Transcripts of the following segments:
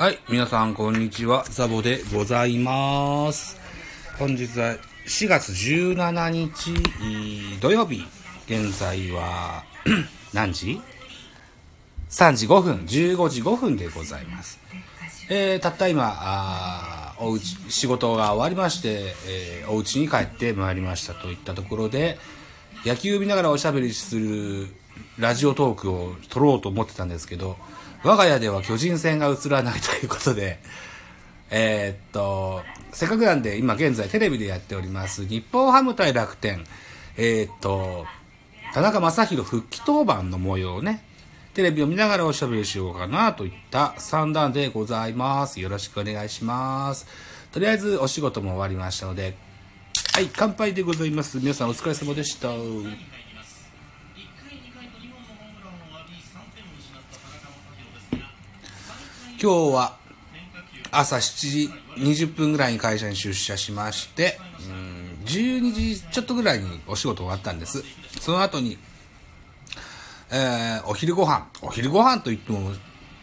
はい、皆さんこんにちは、ザボでございます。本日は4月17日土曜日、現在は何時?3時5分、15時5分でございます。たった今仕事が終わりまして、お家に帰ってまいりましたといったところで、野球を見ながらおしゃべりするラジオトークを撮ろうと思ってたんですけど、我が家では巨人戦が映らないということで、せっかくなんで今現在テレビでやっております日本ハム対楽天、田中将大復帰登板の模様をね、テレビを見ながらおしゃべりしようかなといった3段でございます。よろしくお願いします。とりあえずお仕事も終わりましたので、はい、乾杯でございます。皆さんお疲れ様でした。今日は朝7時20分ぐらいに会社に出社しまして、12時ちょっとぐらいにお仕事終わったんです。その後に、お昼ご飯といってもフ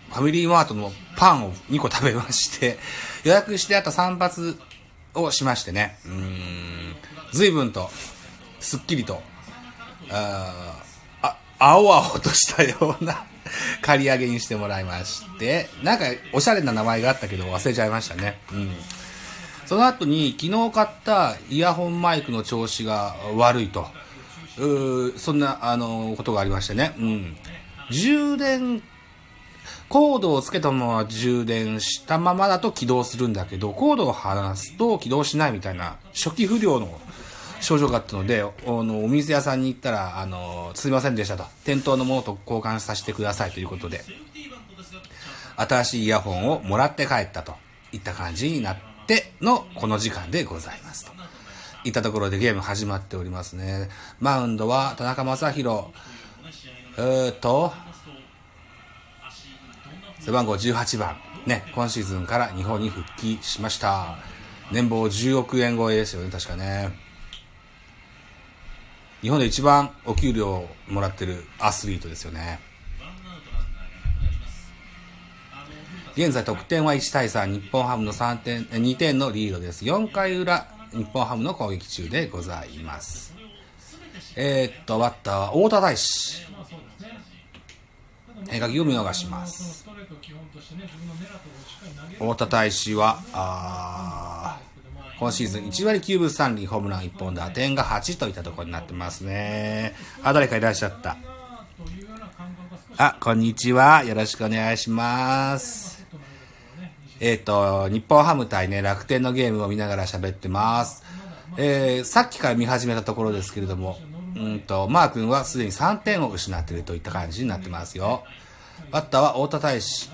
ァミリーマートのパンを2個食べまして、予約してあった散髪をしましてね、随分とすっきりと青々としたような刈り上げにしてもらいまして、なんかおしゃれな名前があったけど忘れちゃいましたね。その後に昨日買ったイヤホンマイクの調子が悪いと、そんなことがありましてね、充電コードをつけたまま充電したままだと起動するんだけど、コードを離すと起動しないみたいな初期不良の症状があったので、お店屋さんに行ったら、すいませんでしたと、店頭のものと交換させてくださいということで、新しいイヤホンをもらって帰ったといった感じになってのこの時間でございますといったところで、ゲーム始まっておりますね。マウンドは田中将大、背番号18番ね、今シーズンから日本に復帰しました。年俸10億円超えですよね、確かね。日本で一番お給料をもらってるアスリートですよね。現在得点は1対3、日本ハムの2点のリードです。4回裏、日本ハムの攻撃中でございます。バッターは太田大志、変化球を見逃します。太田大志は今シーズン1割9分3厘、ホームラン1本、打点が8といったところになってますね。誰かいらっしゃった。こんにちは、よろしくお願いします。日本ハム対ね、楽天のゲームを見ながら喋ってます。さっきから見始めたところですけれども、マー君はすでに3点を失っているといった感じになってますよ。バッターは太田大志、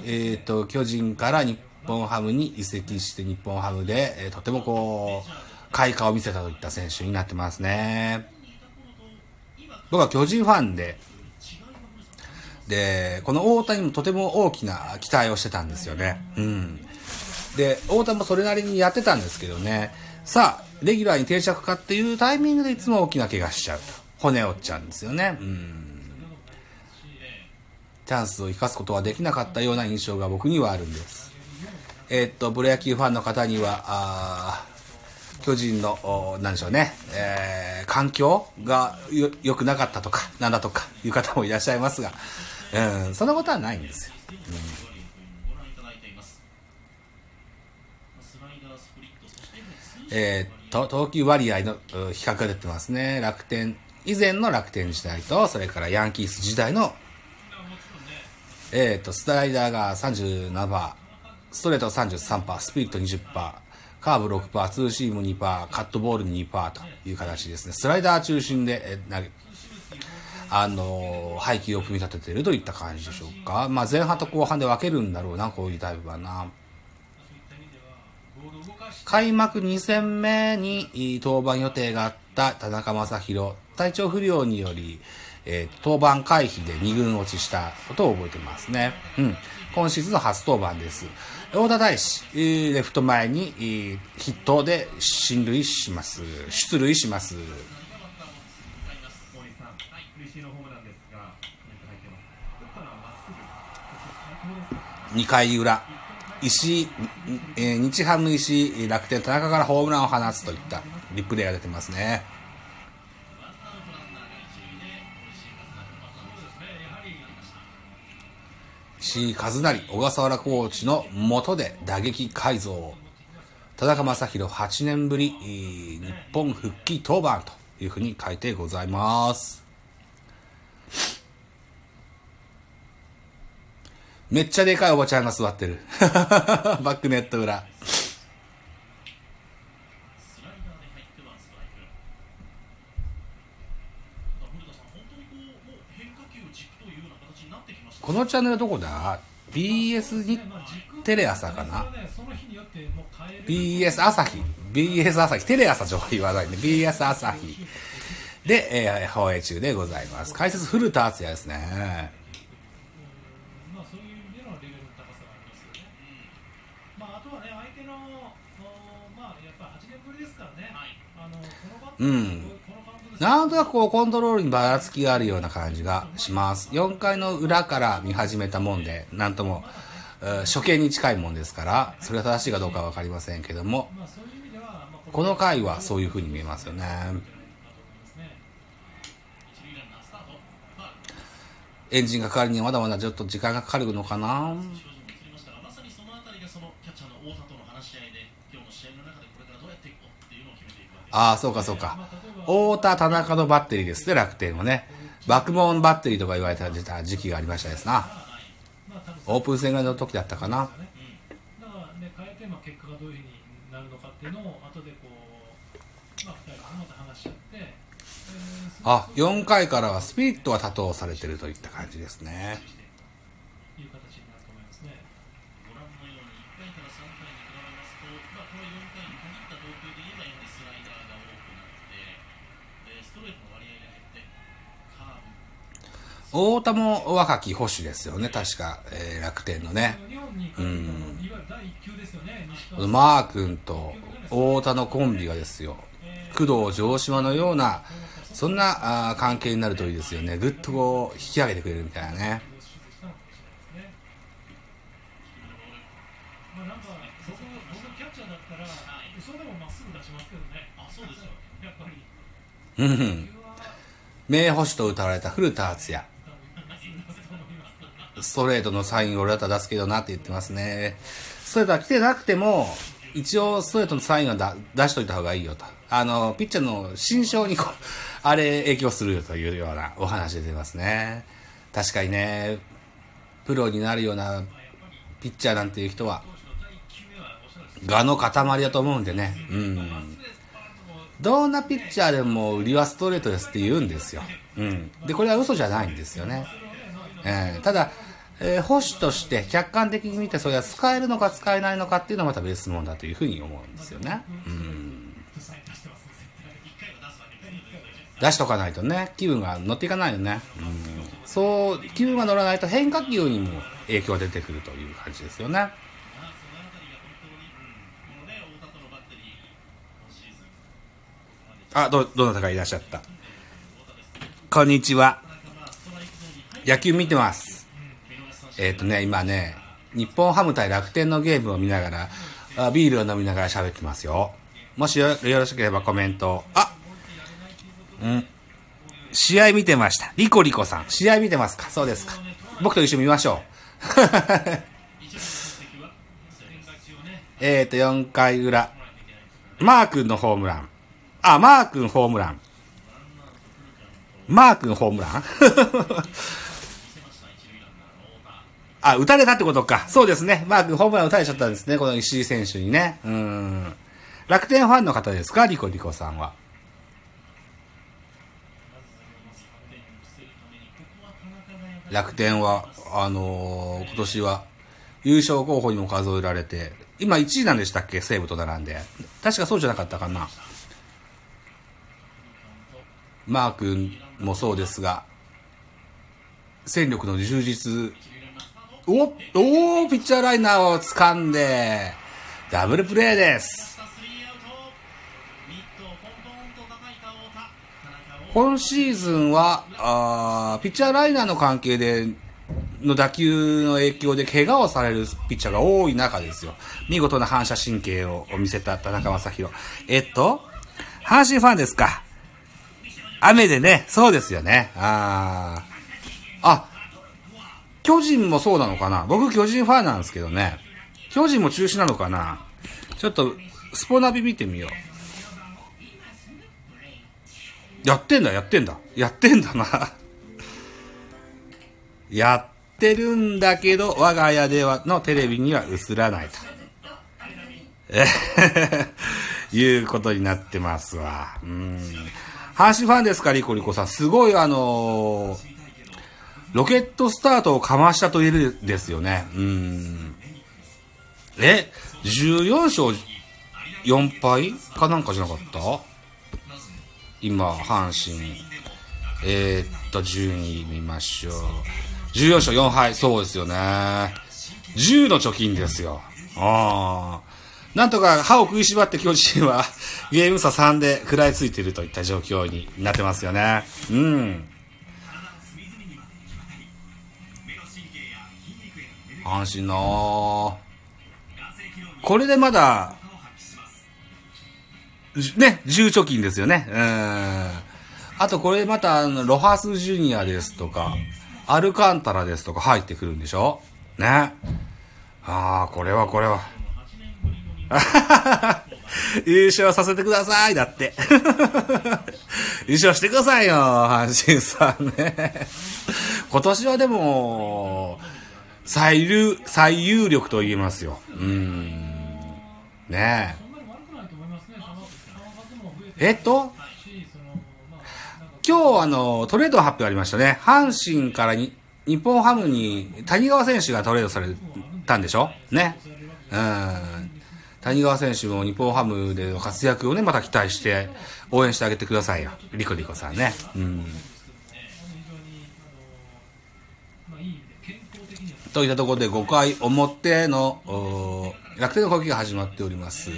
巨人から日本ハムに移籍して、日本ハムで、とても開花を見せたといった選手になってますね。僕は巨人ファンでこの太田にもとても大きな期待をしてたんですよね。で、太田もそれなりにやってたんですけどね、さあレギュラーに定着かっていうタイミングでいつも大きな怪我しちゃうと、骨折っちゃうんですよね。チャンスを生かすことはできなかったような印象が僕にはあるんです。プロ野球ファンの方には巨人の何でしょうね、環境が良くなかったとかなんだとかいう方もいらっしゃいますが、そんなことはないんですよ。投球割合の比較が出てますね。以前の楽天時代と、それからヤンキース時代の、スライダーが 37%、ストレート 33%、スプリット 20%、カーブ 6%、ツーシーム 2%、カットボール 2% という形ですね。スライダー中心で配球を組み立てているといった感じでしょうか。前半と後半で分けるんだろうな、こういうタイプはな。開幕2戦目に登板予定があった田中将大、体調不良により登板回避で2軍落ちしたことを覚えてますね。今シーズンの初登板です。太田大志、レフト前にヒットで出塁します。2回裏、日ハムの石井、楽天田中からホームランを放つといったリプレイが出てますね。石井和成、小笠原コーチの下で打撃改造。田中将大8年ぶり日本復帰登板というふうに書いてございます。めっちゃでかいおばちゃんが座ってるバックネット裏。このチャンネルどこだ？ BS にテレ朝かな？ BS 朝日 BS 朝日テレ朝じゃ言わないね。 BS 朝日で、放映中でございます。解説古田敦也ですね。うん、なんとなくこうコントロールにばらつきがあるような感じがします。4回の裏から見始めたもんで、なんとも初見に近いもんですから、それが正しいかどうかは分かりませんけども、この回はそういう風に見えますよね。エンジンがかかるにはまだまだちょっと時間がかかるのかな。ああ、そうかそうか。太田、田中のバッテリーですね、楽天もね。爆問バッテリーとか言われた時期がありましたですな。オープン戦の時だったかな。だからね、変えて、結果がどういうふうになるのかっていうのを、後でこう、2人ともまた話し合って。あ、4回からはスピリットが多投されてるといった感じですね。太田も若き捕手ですよね、確か、楽天のね。マー君と太田のコンビがですよ、工藤城島のような、そんな関係になるといいですよね。ぐっとこう引き上げてくれるみたいなね。うん、名捕手と歌われた古田敦也。ストレートのサインを俺だったら出すけどなって言ってますね。ストレートは来てなくても、一応ストレートのサインは出しといた方がいいよと。ピッチャーの心象にあれ影響するよというようなお話出てますね。確かにね、プロになるようなピッチャーなんていう人は、我の塊だと思うんでね。うん。どんなピッチャーでも売りはストレートですって言うんですよ。うん。で、これは嘘じゃないんですよね。ただ、保守として客観的に見て、それは使えるのか使えないのかっていうのはまた別問だというふうに思うんですよね。うん。出しとかないとね、気分が乗っていかないよね。うん。そう、気分が乗らないと変化球にも影響が出てくるという感じですよね。あ、どなたかいらっしゃった。こんにちは。野球見てます。今ね、日本ハム対楽天のゲームを見ながら、ビールを飲みながら喋ってますよ。もしよろしければコメントを。あ、うん。試合見てました。リコリコさん。試合見てますか？そうですか。僕と一緒に見ましょう。4回裏。マー君のホームラン。あ、マー君ホームラン。マー君ホームランあ、打たれたってことか。そうですね。マー君ホームラン打たれちゃったんですね。この石井選手にね。楽天ファンの方ですか、リコリコさんは。楽天は、今年は優勝候補にも数えられて、今1位なんでしたっけ、西武と並んで。確かそうじゃなかったかな。マー君もそうですが、戦力の充実。ピッチャーライナーを掴んで、ダブルプレーです。今シーズンは、ピッチャーライナーの関係で、の打球の影響で怪我をされるピッチャーが多い中ですよ。見事な反射神経を見せた田中将大。阪神ファンですか。雨でね、そうですよね。巨人もそうなのかな。僕巨人ファンなんですけどね。巨人も中止なのかな。ちょっとスポナビ見てみよう。やってんだな。やってるんだけど、我が家ではのテレビには映らないと。いうことになってますわ。阪神ファンですか、リコリコさん。すごいロケットスタートをかましたと言えるですよね。14勝4敗かなんかじゃなかった？今、阪神。順位見ましょう。14勝4敗。そうですよね。10の貯金ですよ。なんとか歯を食いしばって巨人はゲーム差3で食らいついているといった状況になってますよね。阪神のこれでまだね、10貯金ですよね。あとこれまたロハスジュニアですとかアルカンタラですとか入ってくるんでしょね。これは優勝させてくださいだって優勝してくださいよ阪神さんね。今年はでも最有力と言えますよ。ねえ。今日トレード発表ありましたね。阪神からに日本ハムに谷川選手がトレードされたんでしょね。谷川選手も日本ハムでの活躍をね、また期待して応援してあげてくださいよ。リコリコさんね。といったところで5回表の楽天の攻撃が始まっております。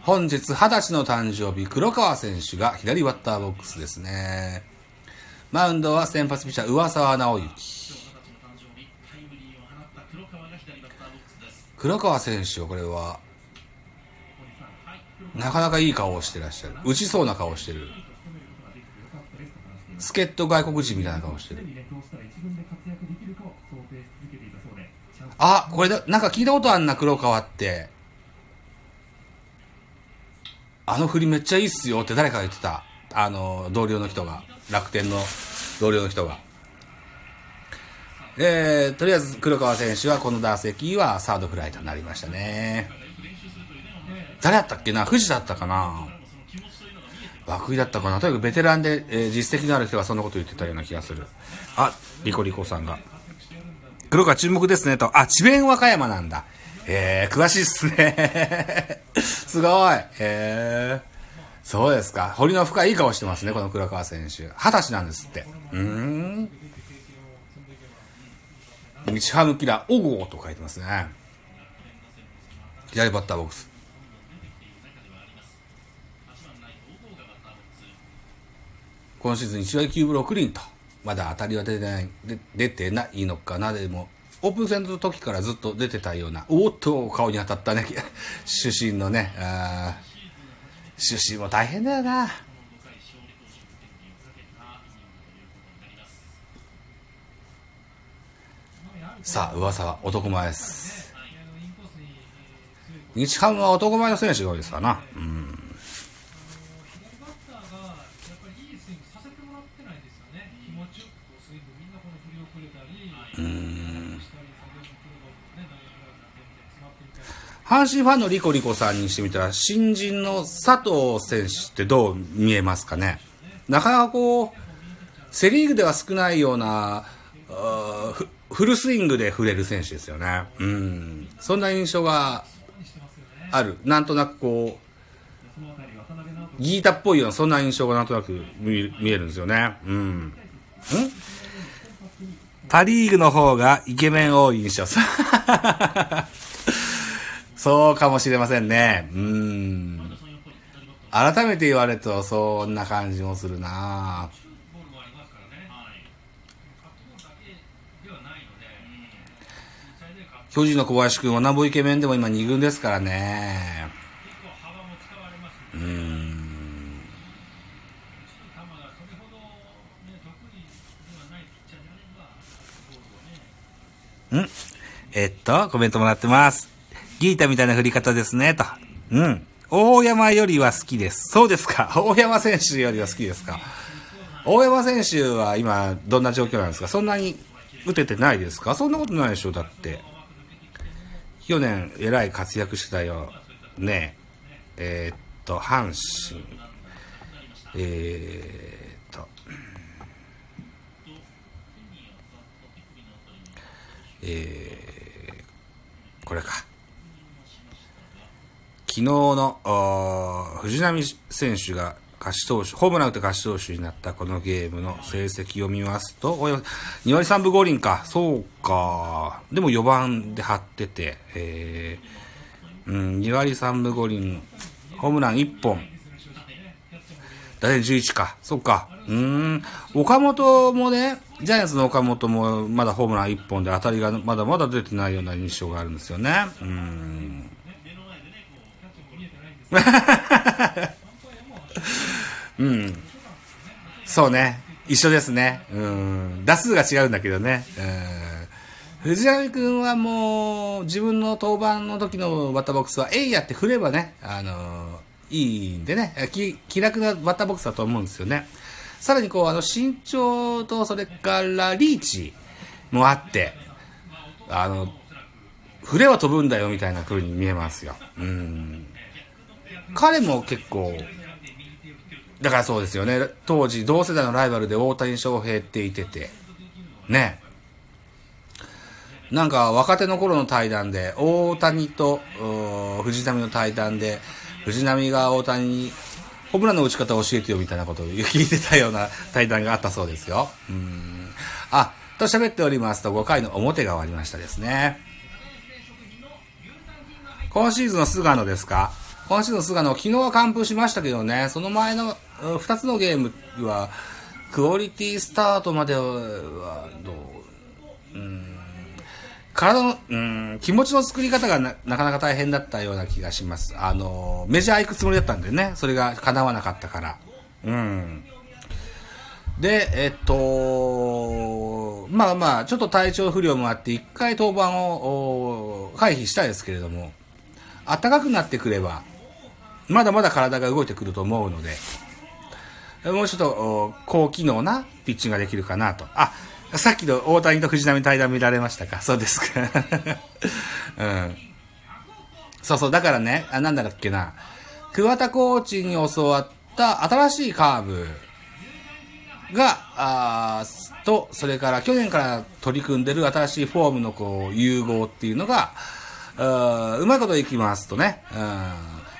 本日20歳の誕生日、黒川選手が左バッターボックスですね。マウンドは先発ピッチャー上沢直之。黒川選手はこれはなかなかいい顔をしてらっしゃる。打ちそうな顔をしてる。助っ人外国人みたいな顔をしてる。これだ、なんか聞いたことあんな、黒川って。あの振りめっちゃいいっすよって誰かが言ってた。同僚の人が。楽天の同僚の人が。とりあえず黒川選手はこの打席はサードフライとなりましたね。誰だったっけな、藤だったかな、涌井だったかな。とにかくベテランで、実績のある人がそんなこと言ってたような気がする。リコリコさんが黒川注目ですねと。智弁和歌山なんだ。詳しいっすね。すごい。そうですか。堀の深いい顔してますね、この黒川選手。20歳なんですって。日ハムキラー5号と書いてますね。左バッターボックス。今シーズン1割9分6厘と、まだ当たりは出てないのかな。でもオープン戦の時からずっと出てたような。顔に当たったね。主審も大変だよな。噂は男前です。日ハムは男前の選手が多いですからな。阪神ファンのリコリコさんにしてみたら、新人の佐藤選手ってどう見えますかね。なかなかセリーグでは少ないようなフルスイングで振れる選手ですよね。そんな印象がある。なんとなくギータっぽいような、そんな印象がなんとなく見えるんですよね。パリーグの方がイケメン多い印象。そうかもしれませんね。改めて言われるとそんな感じもするな。巨人の小林君はなんぼイケメンでも今2軍ですからね。コメントもらってます。ギータみたいな振り方ですね、と。大山よりは好きです。そうですか。大山選手よりは好きですか。大山選手は今、どんな状況なんですか？そんなに打ててないですか？そんなことないでしょ、だって。去年、えらい活躍してたよ。ねえ。阪神。これか。昨日の藤浪選手が勝ち投手、ホームラン打って勝ち投手になったこのゲームの成績を見ますと、2割3分5厘か。そうか。でも4番で張ってて、2割3分5厘、ホームラン1本。打点11か。そうか。岡本もね、ジャイアンツの岡本もまだホームラン1本で当たりがまだまだ出てないような印象があるんですよね。そうね。一緒ですね。打数が違うんだけどね。藤浪君はもう自分の登板の時のバッターボックスはえいやって振ればね、いいんでね、気楽なバッターボックスだと思うんですよね。さらにこう、身長と、それからリーチもあって、振れは飛ぶんだよみたいな風に見えますよ。彼も結構、だからそうですよね、当時同世代のライバルで大谷翔平っていてて、ね。なんか若手の頃の対談で、大谷と藤浪の対談で、藤浪が大谷にホームランの打ち方を教えてよみたいなことを聞いてたような対談があったそうですよ。と喋っておりますと5回の表が終わりましたですね。今シーズンの菅野ですか？今シーズンの菅野、昨日は完封しましたけどね、その前の2つのゲームはクオリティスタートまではどう？体の、気持ちの作り方が なかなか大変だったような気がします。メジャー行くつもりだったんでね、それが叶わなかったから。で、ちょっと体調不良もあって、一回登板を回避したいですけれども、暖かくなってくれば、まだまだ体が動いてくると思うので、もうちょっと高機能なピッチングができるかなと。さっきの大谷と藤浪の対談見られましたか？そうですか。そうそう、だからね、なんだっけな。桑田コーチに教わった新しいカーブが、それから去年から取り組んでる新しいフォームのこう、融合っていうのが、うまいこといきますとね、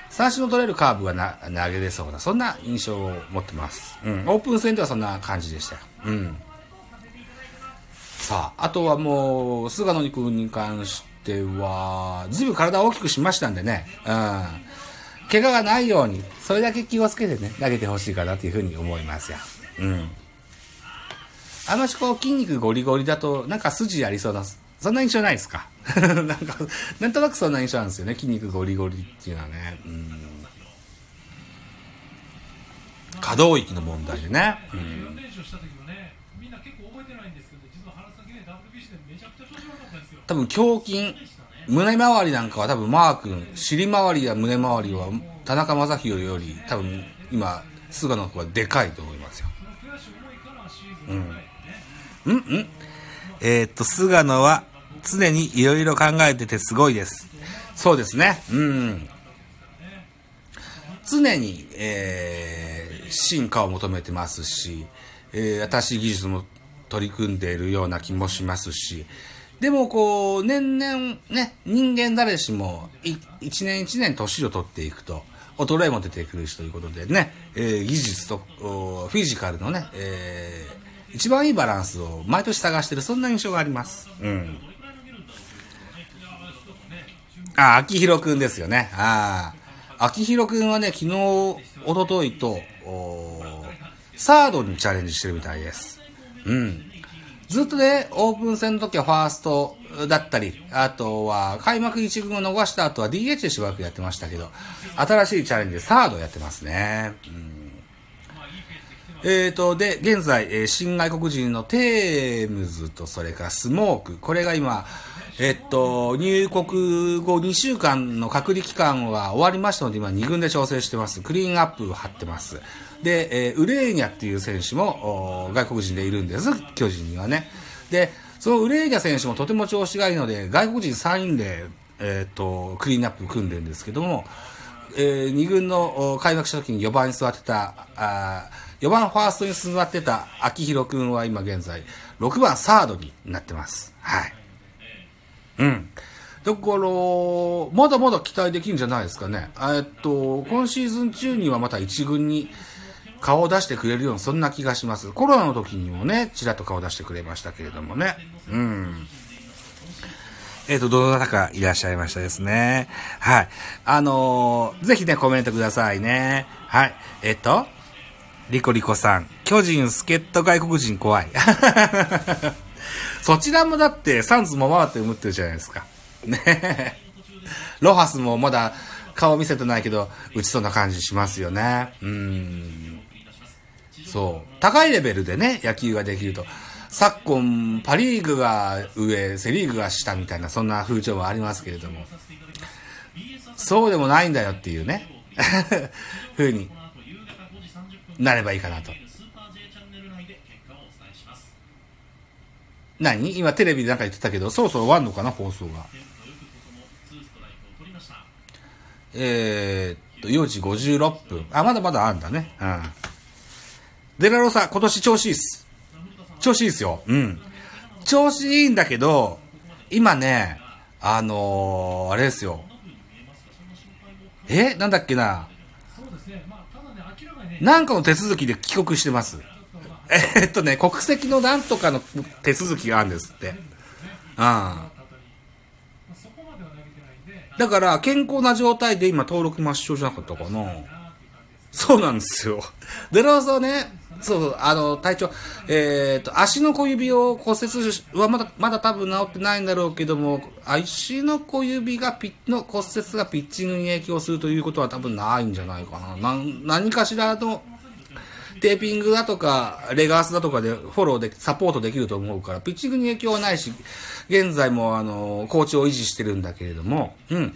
三振の取れるカーブが投げれそうな、そんな印象を持ってます。オープン戦ではそんな感じでしたよ。さあ、あとはもう、菅野君に関しては、ずいぶん体を大きくしましたんでね、怪我がないように、それだけ気をつけてね、投げてほしいかなというふうに思いますよ。筋肉ゴリゴリだと、なんか筋ありそうな、そんな印象ないですか？なんとなくそんな印象なんですよね、筋肉ゴリゴリっていうのはね。可動域の問題でね。多分胸筋、胸周りなんかは多分マー君、尻周りや胸周りは田中将大より多分今、菅野君はでかいと思いますよ。菅野は常にいろいろ考えててすごいです。そうですね。常に、進化を求めてますし、新しい技術も取り組んでいるような気もしますし、でもこう、年々ね、人間誰しも、一年一年年を取っていくと、衰えも出てくるしということでね、技術とフィジカルのね、一番いいバランスを毎年探してる、そんな印象があります。秋広くんですよね。秋広くんはね、昨日、一昨日と、サードにチャレンジしてるみたいです。ずっとね、オープン戦の時はファーストだったり、あとは開幕1軍を逃した後は DH でしばらくやってましたけど、新しいチャレンジでサードやってますね。で、現在、新外国人のテームズと、それからスモーク。これが今、入国後2週間の隔離期間は終わりましたので、今2軍で調整してます。クリーンアップを張ってます。で、ウレーニャっていう選手も、外国人でいるんです。巨人にはね。で、そのウレーニャ選手もとても調子がいいので、外国人3人で、クリーンアップ組んでるんですけども、2軍の開幕した時に4番に座ってた、4番ファーストに座ってた秋広くんは今現在6番サードになってます。はい。うん。だから、まだまだ期待できるんじゃないですかね。今シーズン中にはまた1軍に顔を出してくれるような、そんな気がします。コロナの時にもね、ちらっと顔を出してくれましたけれどもね。うん。どなたかいらっしゃいましたですね。はい。ぜひね、コメントくださいね。はい。リコリコさん、巨人助っ人外国人怖い。そちらもだってサンズも回って思ってるじゃないですか。ね。ロハスもまだ顔見せてないけど打ちそうな感じしますよね。そう。高いレベルでね、野球ができると。昨今、パリーグが上、セリーグが下みたいな、そんな風潮もありますけれども。そうでもないんだよっていうね。風に。なればいいかなと。何？今テレビでなんか言ってたけど、そろそろ終わるのかな、放送が。4時56分。あ、まだまだあんだね。うん。デラロサ、今年調子いいっす。調子いいっすよ。うん。調子いいんだけど、今ね、あれですよ。なんだっけな。なんかの手続きで帰国してます。国籍のなんとかの手続きがあるんですって。うん。だから、健康な状態で今登録抹消じゃなかったかな。そうなんですよ。デラロサはね、そう、体調、足の小指を骨折はまだ多分治ってないんだろうけども、足の小指がの骨折がピッチングに影響するということは多分ないんじゃないかな。何かしらのテーピングだとか、レガースだとかでフォローでサポートできると思うから、ピッチングに影響はないし、現在も好調を維持してるんだけれども、うん。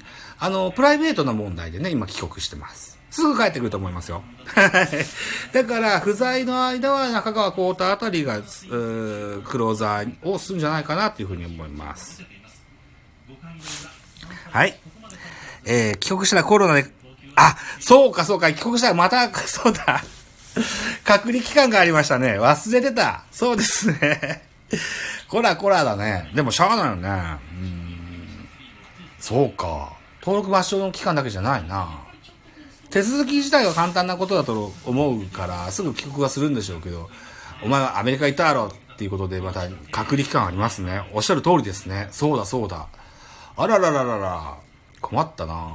プライベートな問題でね、今帰国してます。すぐ帰ってくると思いますよ。だから、不在の間は中川幸太あたりが、クローザーをするんじゃないかなというふうに思います。はい。帰国したらコロナで、そうかそうか、帰国したらまた、そうだ。隔離期間がありましたね。忘れてた。そうですね。こらこらだね。でも、しゃあないよね。そうか。登録抹消の期間だけじゃないな。手続き自体は簡単なことだと思うから、すぐ帰国はするんでしょうけど、お前はアメリカ行ったやろっていうことで、また隔離期間ありますね。おっしゃる通りですね。そうだそうだ。あららららら、困ったな。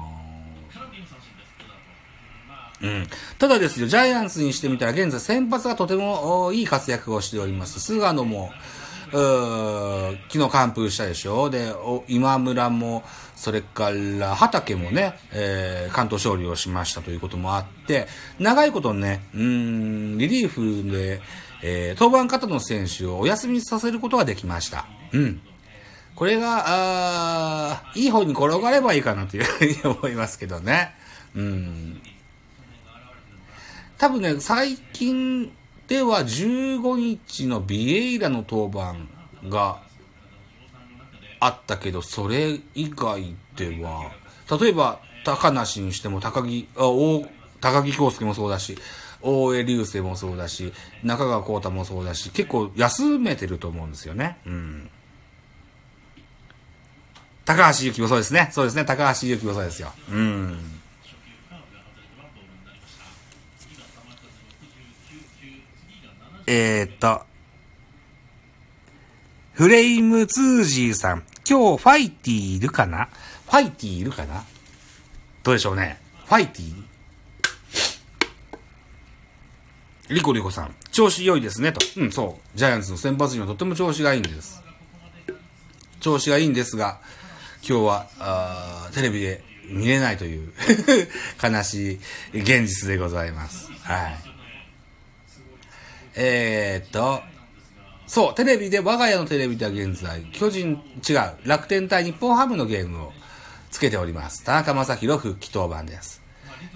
ただですよ、ジャイアンツにしてみたら、現在先発がとてもいい活躍をしております。菅野も、昨日完封したでしょ。で、今村も、それから畑もね、関東勝利をしましたということもあって、長いことね、リリーフで、登板方の選手をお休みさせることができました。これが、いい方に転がればいいかなというふうに思いますけどね。多分ね、最近、では15日のビエイラの登板があったけど、それ以外では、例えば高梨にしても高木康介もそうだし、大江竜星もそうだし、中川幸太もそうだし、結構休めてると思うんですよね。高橋優希もそうですね。そうですね。高橋優希もそうですよ。フレイムツージーさん。今日ファイティーいるかなどうでしょうね。ファイティーリコリコさん、調子良いですねと。うん、そう。ジャイアンツの先発陣はとても調子がいいんです。調子がいいんですが、今日は、テレビで見れないという、悲しい現実でございます。はい。そう、テレビで、我が家のテレビでは現在、楽天対日本ハムのゲームをつけております。田中将大復帰登板です。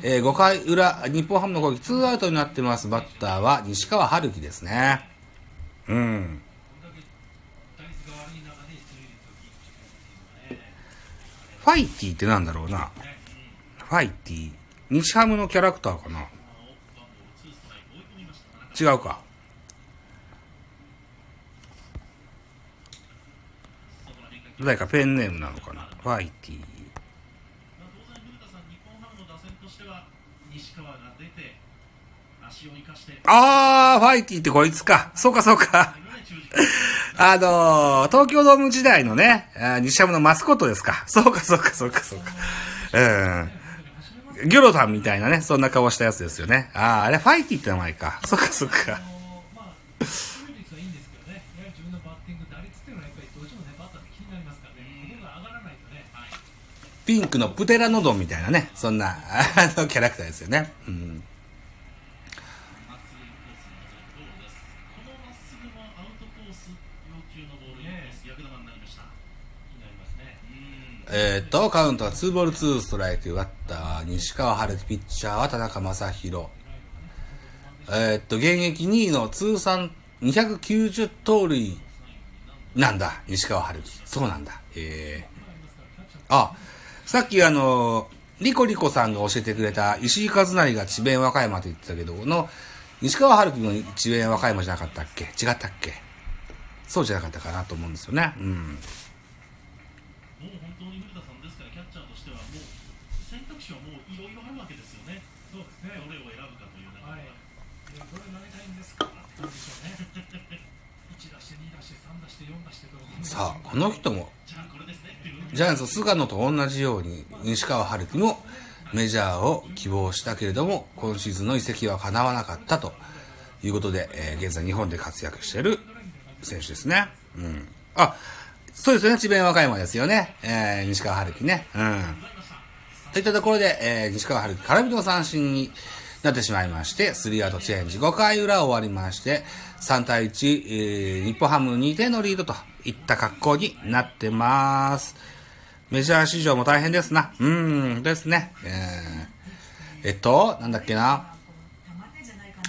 5回裏、日本ハムの攻撃、2アウトになってます。バッターは西川遥輝ですね。うん。ファイティってなんだろうな。ファイティ。西ハムのキャラクターかな。違うか。誰かペンネームなのかな。ファイティ。あー、ファイティってこいつか。そうかそうか。東京ドーム時代のね、西ハムのマスコットですか。そうかそうかそうかそうか。ギョロタンみたいなね、そんな顔したやつですよね。ああ、あれファイティって名前か。そうかそうか。ピンクのプテラノドンみたいなね、そんなキャラクターですよね。うん。カウントは2ボール2ストライク、バッターは西川遥輝、ピッチャーは田中将大。現役2位の通算290盗塁なんだ、西川遥輝。そうなんだ。さっきリコリコさんが教えてくれた石井和成が智弁和歌山って言ってたけど、西川遥輝の智弁和歌山じゃなかったっけ？違ったっけ？そうじゃなかったかなと思うんですよね。うん。さあ、この人もジャイアンツ菅野と同じように西川遥輝もメジャーを希望したけれども、今シーズンの移籍は叶わなかったということで、現在日本で活躍している選手ですね。うん。あ、そうですよね、智弁和歌山ですよね、西川遥輝ね。うん。といったところで、西川遥輝空振りの三振になってしまいまして、3アウトチェンジ、5回裏終わりまして、3対1、日本ハム2点のリードといった格好になってます。メジャー史上も大変ですな。ですね。なんだっけな。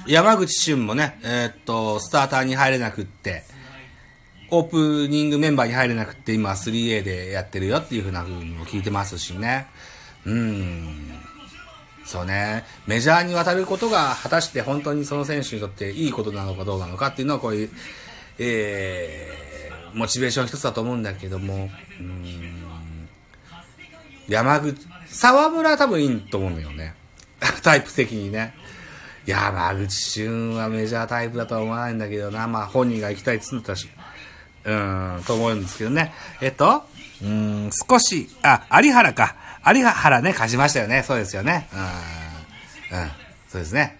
山口俊もね、スターターに入れなくって、オープニングメンバーに入れなくって、今 3A でやってるよっていうふうな風にも聞いてますしね。そうね。メジャーに渡ることが果たして本当にその選手にとっていいことなのかどうなのかっていうのは、こういう、モチベーション一つだと思うんだけども、沢村は多分いいと思うんだよね。タイプ的にね。山口俊はメジャータイプだとは思わないんだけどな。まあ本人が行きたいって言ってたし、と思うんですけどね。有原か。有原ね、勝ちましたよね。そうですよね。そうですね。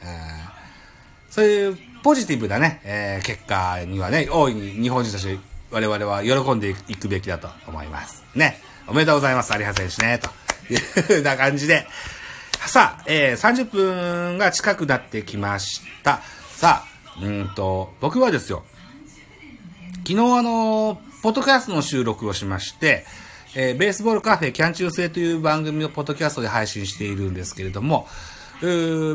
そういうポジティブなね、結果にはね、大いに日本人たち我々は喜んでいくべきだと思います。ね。おめでとうございます、有原選手ね、というふうな感じで。さあ、30分が近くなってきました。さあ、僕はですよ、昨日ポッドキャストの収録をしまして、ベースボールカフェキャン中制という番組をポッドキャストで配信しているんですけれども、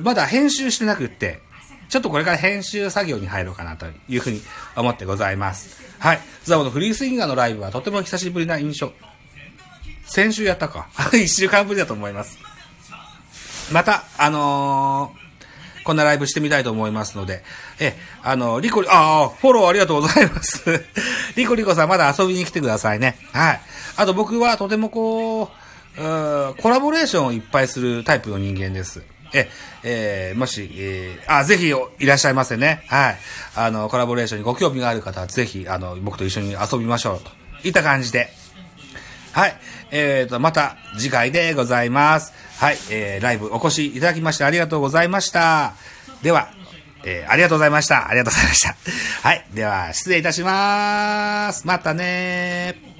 まだ編集してなくって、ちょっとこれから編集作業に入ろうかなというふうに思ってございます。はい。ザボのフリースインガーのライブはとても久しぶりな印象。先週やったか。一週間ぶりだと思います。また、こんなライブしてみたいと思いますので、フォローありがとうございます。リコリコさんまだ遊びに来てくださいね。はい。あと僕はとてもコラボレーションをいっぱいするタイプの人間です。ぜひいらっしゃいませね。はい。コラボレーションにご興味がある方は、ぜひ、僕と一緒に遊びましょう。といった感じで。はい。また次回でございます。はい。ライブお越しいただきましてありがとうございました。では、ありがとうございました。ありがとうございました。はい。では、失礼いたします。またねー。